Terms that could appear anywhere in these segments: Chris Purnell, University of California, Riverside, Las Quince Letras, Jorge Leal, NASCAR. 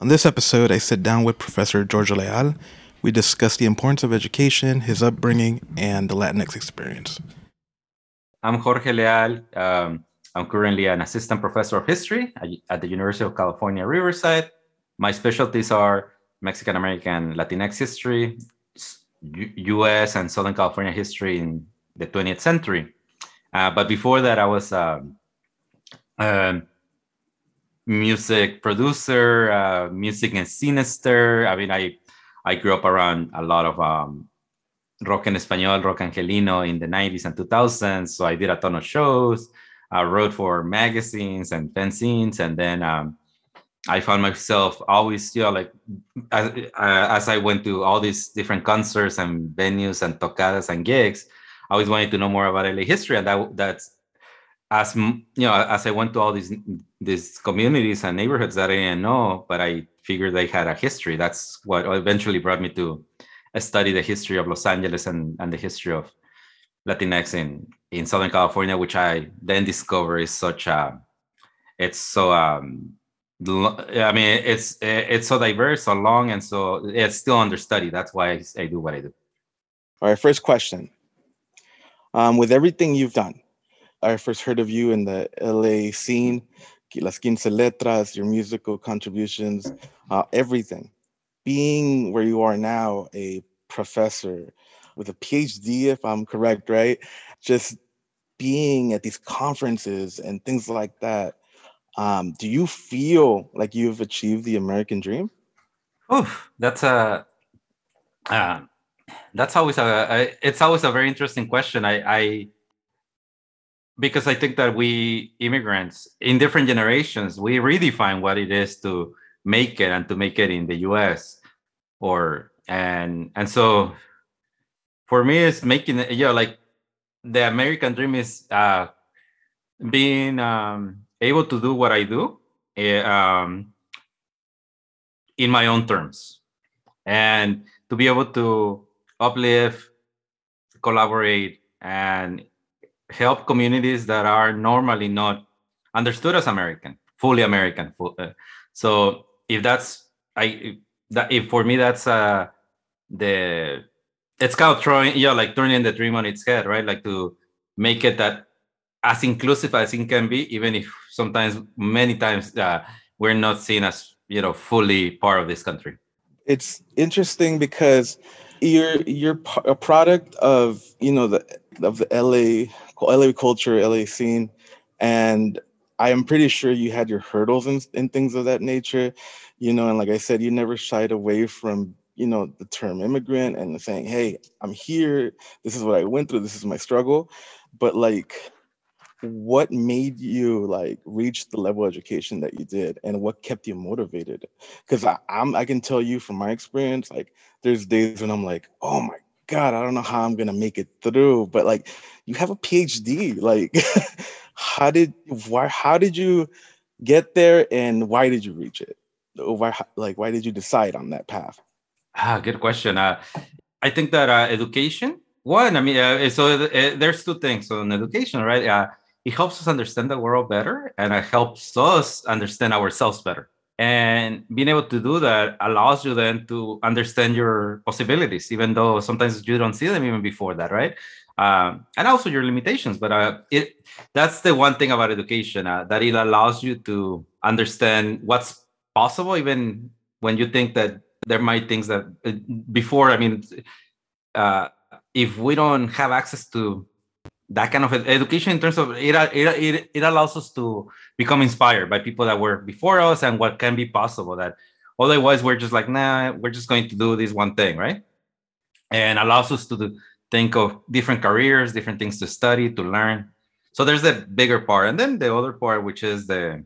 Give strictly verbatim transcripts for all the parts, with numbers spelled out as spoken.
On this episode, I sit down with Professor Jorge Leal. We discuss the importance of education, his upbringing, and the Latinx experience. I'm Jorge Leal. Um, I'm currently an assistant professor of history at the University of California, Riverside. My specialties are Mexican-American Latinx history, U S and Southern California history in the twentieth century. Uh, but before that, I was a uh, uh, music producer, uh, music and sinister. I mean, I I grew up around a lot of um, rock en español, rock angelino in the nineties and two thousands. So I did a ton of shows. I wrote for magazines and fanzines, and then um, I found myself always, you know, like as, uh, as I went to all these different concerts and venues and tocadas and gigs, I always wanted to know more about L A history. And that that's as you know, as I went to all these these communities and neighborhoods that I didn't know, but I figured they had a history. That's what eventually brought me to study the history of Los Angeles and, and the history of Latinx in, in Southern California, which I then discovered is such a, it's so, um, I mean, it's it's so diverse, so long, and so it's still under study. That's why I, I do what I do. All right, first question. Um, with everything you've done, I first heard of you in the L A scene, Las Quince Letras, your musical contributions, uh, everything. Being where you are now, a professor with a P H D, if I'm correct, right? Just being at these conferences and things like that, um, do you feel like you've achieved the American dream? Oof, that's a... Uh, that's always a... It's always a very interesting question. I... I Because I think that we immigrants in different generations, we redefine what it is to make it and to make it in the U S or and and so for me, it's making it, you know, like the American dream is uh, being um, able to do what I do uh, um, in my own terms and to be able to uplift, collaborate, and help communities that are normally not understood as American, fully American. So if that's, I that if for me that's uh, the, it's kind of throwing, yeah, like turning the dream on its head, right? Like to make it that as inclusive as it can be, even if sometimes, many times uh, we're not seen as, you know, fully part of this country. It's interesting because you're you're a product of, you know, the of the L A L A culture, L A scene, and I am pretty sure you had your hurdles and, and things of that nature, you know. And like I said, you never shied away from, you know, the term immigrant and saying, "Hey, I'm here. This is what I went through. This is my struggle." But like, what made you like reach the level of education that you did, and what kept you motivated? Because I'm I can tell you from my experience, like there's days when I'm like, "Oh my God, I don't know how I'm gonna make it through," but like you have a P H D. Like how did why how did you get there and why did you reach it? Why like why did you decide on that path? Ah, good question. Uh, I think that uh, education, one, I mean, uh, so uh, there's two things on education, right? Uh, it helps us understand the world better and it helps us understand ourselves better. And being able to do that allows you then to understand your possibilities, even though sometimes you don't see them even before that, right? Um, and also your limitations. But uh, it that's the one thing about education, uh, that it allows you to understand what's possible, even when you think that there might things that uh, before, I mean, uh, if we don't have access to that kind of education in terms of it, it, it allows us to become inspired by people that were before us and what can be possible. That otherwise we're just like, nah, we're just going to do this one thing, right? And allows us to do, think of different careers, different things to study, to learn. So there's the bigger part, and then the other part, which is the,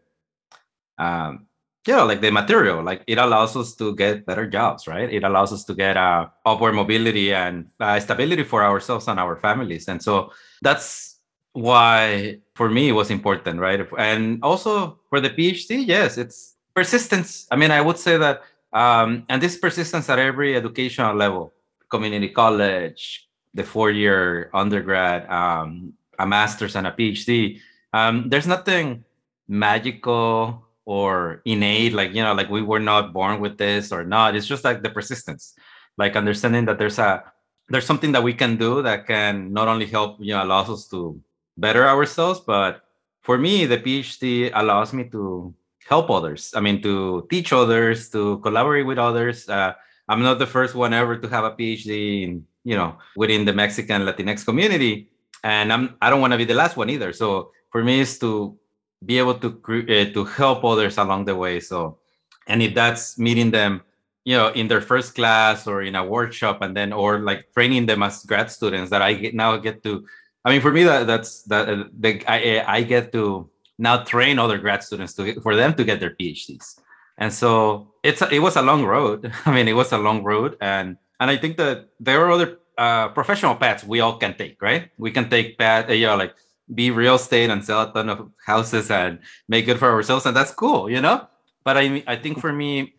um, yeah, like the material. Like it allows us to get better jobs, right? It allows us to get uh, upward mobility and uh, stability for ourselves and our families, and so. That's why, for me, it was important, right? And also for the P H D, yes, it's persistence. I mean, I would say that, um, and this persistence at every educational level, community college, the four-year undergrad, um, a master's and a P H D, um, there's nothing magical or innate, like, you know, like we were not born with this or not. It's just like the persistence, like understanding that there's a there's something that we can do that can not only help, you know, allows us to better ourselves, but for me, the PhD allows me to help others. I mean, to teach others, to collaborate with others. Uh, I'm not the first one ever to have a PhD in, you know, within the Mexican Latinx community. And I'm, I don't want to be the last one either. So for me, it's to be able to cre- uh, to help others along the way. So, and if that's meeting them, you know, in their first class or in a workshop, and then, or like training them as grad students that I get, now get to, I mean, for me, that that's that the, I, I get to now train other grad students to for them to get their PhDs. And so it's it was a long road. I mean, it was a long road. And and I think that there are other uh, professional paths we all can take, right? We can take path, you know, like be real estate and sell a ton of houses and make good for ourselves. And that's cool, you know? But I I think for me,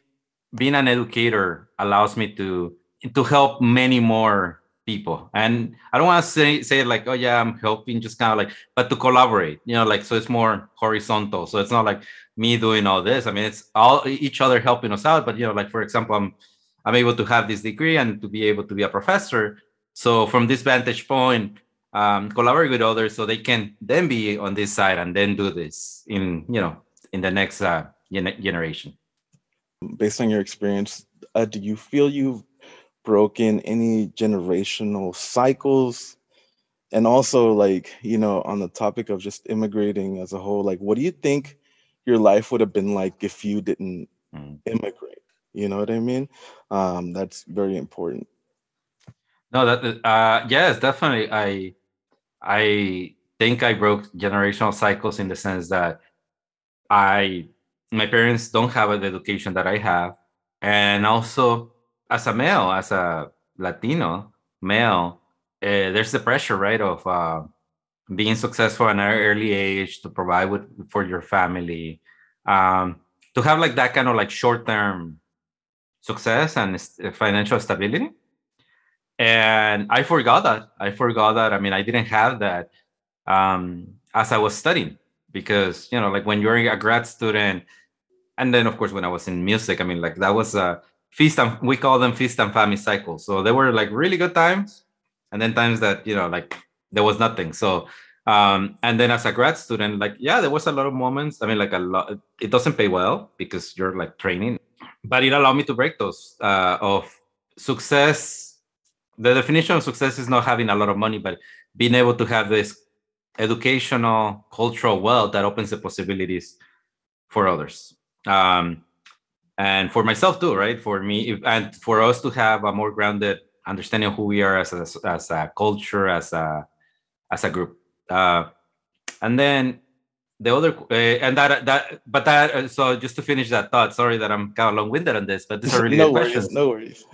being an educator allows me to to help many more people. And I don't want to say say like, oh yeah, I'm helping, just kind of like, but to collaborate, you know, like, so it's more horizontal. So it's not like me doing all this. I mean, it's all each other helping us out. But, you know, like, for example, I'm I'm able to have this degree and to be able to be a professor. So from this vantage point, um, collaborate with others so they can then be on this side and then do this in, you know, in the next uh, generation. Based on your experience, uh, do you feel you've broken any generational cycles? And also, like, you know, on the topic of just immigrating as a whole, like, what do you think your life would have been like if you didn't mm. immigrate? You know what I mean? Um, that's very important. No, that uh, yes, definitely. I I think I broke generational cycles in the sense that I my parents don't have the education that I have, and also as a male, as a Latino male, uh, there's the pressure, right, of uh, being successful at an early age, to provide with, for your family, um, to have like that kind of like short-term success and st- financial stability. And I forgot that. I forgot that. I mean, I didn't have that um, as I was studying, because, you know, like when you're a grad student, and then, of course, when I was in music, I mean, like that was a feast and we call them feast and famine cycles. So there were like really good times, and then times that, you know, like there was nothing. So um, and then as a grad student, like, yeah, there was a lot of moments. I mean, like a lot, it doesn't pay well because you're like training, but it allowed me to break those uh, of success. The definition of success is not having a lot of money, but being able to have this educational, cultural wealth that opens the possibilities for others. Um, And for myself too, right? For me, and for us to have a more grounded understanding of who we are as a, as a culture, as a as a group. Uh, and then the other, uh, and that that, but that. So just to finish that thought, sorry that I'm kind of long-winded on this, but these are really no good worries, questions. No worries.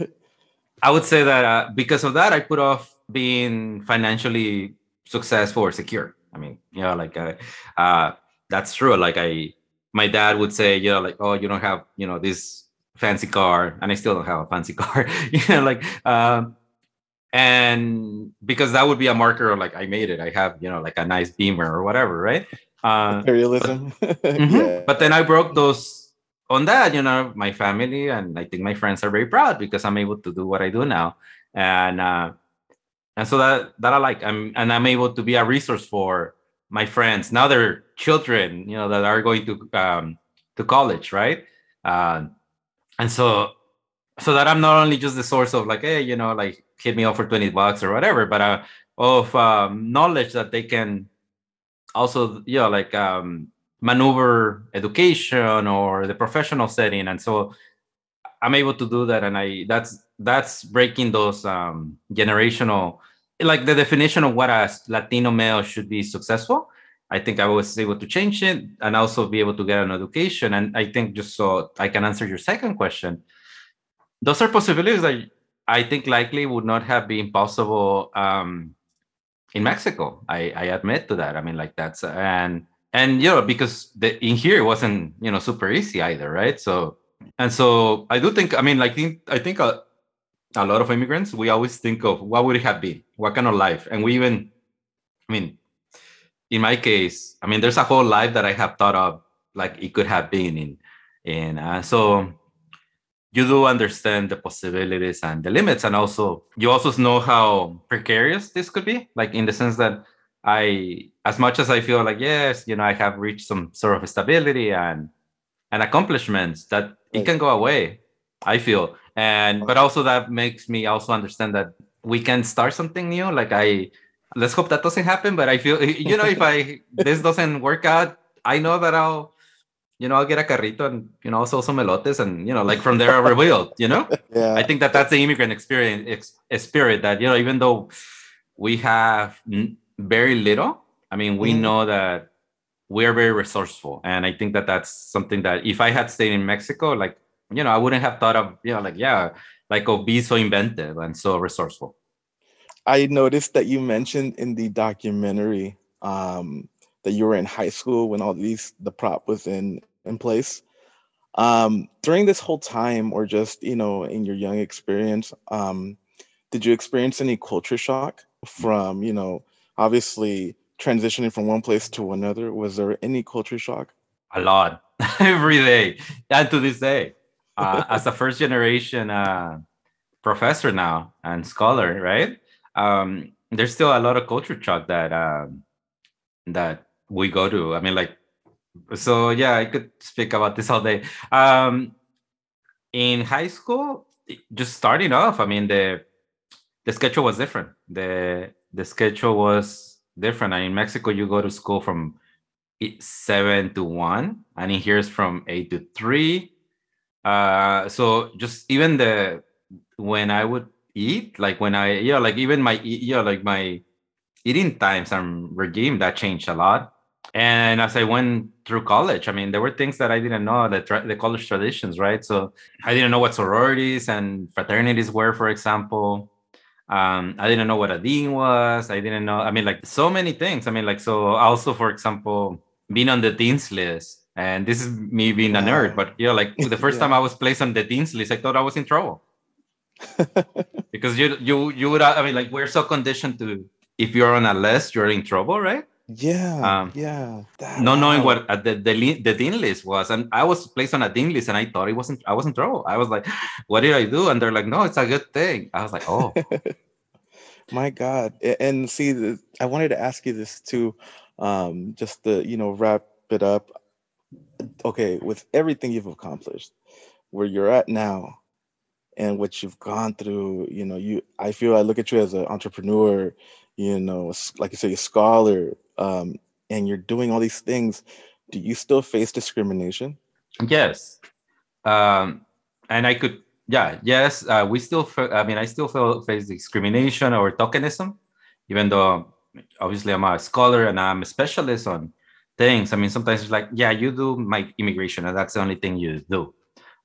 I would say that uh, because of that, I put off being financially successful or secure. I mean, you know, like uh, uh, that's true. Like I. My dad would say, you know, like, oh, you don't have, you know, this fancy car. And I still don't have a fancy car, you know, like, um, and because that would be a marker of like, I made it. I have, you know, like a nice Beamer or whatever, right? Uh, Imperialism. But, mm-hmm. yeah. But then I broke those on that, you know, my family. And I think my friends are very proud because I'm able to do what I do now. And uh, and so that that I like. I'm, and I'm able to be a resource for my friends, now they're children, you know, that are going to um, to college, right? Uh, and so, so that I'm not only just the source of like, hey, you know, like hit me up for twenty bucks or whatever, but uh, of um, knowledge that they can also, you know, like um, maneuver education or the professional setting. And so I'm able to do that. And I that's that's breaking those um, generational, like the definition of what a Latino male should be successful. I think I was able to change it and also be able to get an education. And I think just so I can answer your second question, those are possibilities that I think likely would not have been possible um, in Mexico. I, I admit to that. I mean, like that's, and, and, you know, because the, in here, it wasn't, you know, super easy either. Right. So, and so I do think, I mean, like, think, I think, uh, a lot of immigrants, we always think of what would it have been? What kind of life? And we even, I mean, in my case, I mean, there's a whole life that I have thought of, like it could have been in, in uh, so you do understand the possibilities and the limits, and also you also know how precarious this could be, like in the sense that I, as much as I feel like, yes, you know, I have reached some sort of stability and and accomplishments, that it can go away, I feel. And but also that makes me also understand that we can start something new. Like I, let's hope that doesn't happen, but I feel, you know, if I, this doesn't work out, I know that I'll, you know, I'll get a carrito and, you know, also some elotes and, you know, like from there I'll rebuild, you know? Yeah. I think that that's the immigrant experience, ex- spirit that, you know, even though we have n- very little, I mean, we mm. know that we are very resourceful. And I think that that's something that if I had stayed in Mexico, like, you know, I wouldn't have thought of, you know, like, yeah, like, oh, be so inventive and so resourceful. I noticed that you mentioned in the documentary um, that you were in high school when all these, the prop was in, in place. Um, during this whole time, or just, you know, in your young experience, um, did you experience any culture shock from, you know, obviously transitioning from one place to another? Was there any culture shock? A lot, every day, and to this day. Uh, as a first generation uh, professor now and scholar, right? Um, there's still a lot of culture shock that um, that we go to. I mean, like, so yeah, I could speak about this all day. Um, in high school, just starting off, I mean, the the schedule was different. The the schedule was different. I mean, in Mexico, you go to school from seven to one, and in here it's from eight to three. Uh, so just even the when I would eat, like when I, you know, like even my, you know, like my eating times and regime, that changed a lot. And as I went through college, I mean, there were things that I didn't know, the, tra- the college traditions, right? So I didn't know what sororities and fraternities were, for example. Um, I didn't know what a dean was. I didn't know, I mean, like so many things. I mean, like, so also, for example, being on the dean's list, and this is me being yeah. a nerd, but you know, like the first yeah. time I was placed on the dean's list, I thought I was in trouble. Because you, you, you would, I mean, like we're so conditioned to, if you're on a list, you're in trouble, right? Yeah, um, yeah. That, not knowing wow. what uh, the, the the dean list was, and I was placed on a dean list, and I thought it wasn't. I was in trouble. I was like, "What did I do?" And they're like, "No, it's a good thing." I was like, "Oh, my God!" And see, I wanted to ask you this too, um, just to you know wrap it up. Okay, with everything you've accomplished, where you're at now, and what you've gone through, you know, you. I feel I look at you as an entrepreneur. You know, like you say, a scholar, um, and you're doing all these things. Do you still face discrimination? Yes. Um, and I could, yeah, yes, uh, we still, f- I mean, I still feel, face discrimination or tokenism, even though obviously I'm a scholar and I'm a specialist on things. I mean, sometimes it's like, yeah, you do my immigration and that's the only thing you do.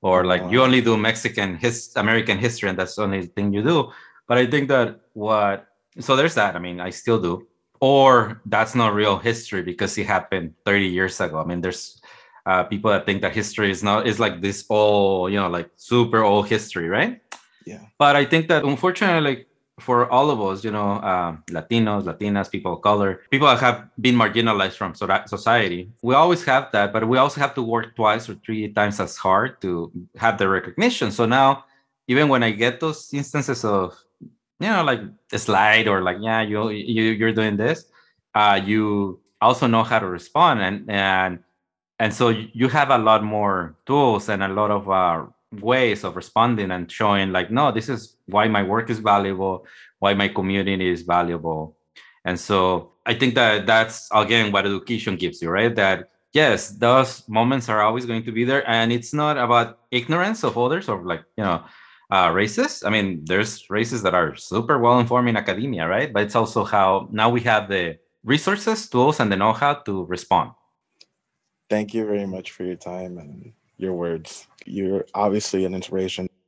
Or like, wow. you only do Mexican, his American history and that's the only thing you do. But I think that what, so there's that. I mean, I still do. Or that's not real history because it happened thirty years ago. I mean, there's uh, people that think that history is not, is like this old, you know, like super old history, right? Yeah. But I think that unfortunately, like for all of us, you know, uh, Latinos, Latinas, people of color, people that have been marginalized from society, we always have that, but we also have to work twice or three times as hard to have the recognition. So now, even when I get those instances of, you know, like the slide or like, yeah, you, you, you're doing this. Uh, you also know how to respond. And, and, and so you have a lot more tools and a lot of uh, ways of responding and showing like, no, this is why my work is valuable, why my community is valuable. And so I think that that's, again, what education gives you, right? That yes, those moments are always going to be there. And it's not about ignorance of others or like, you know, Uh, races. I mean, there's races that are super well-informed in academia, right? But it's also how now we have the resources, tools, and the know-how to respond. Thank you very much for your time and your words. You're obviously an inspiration.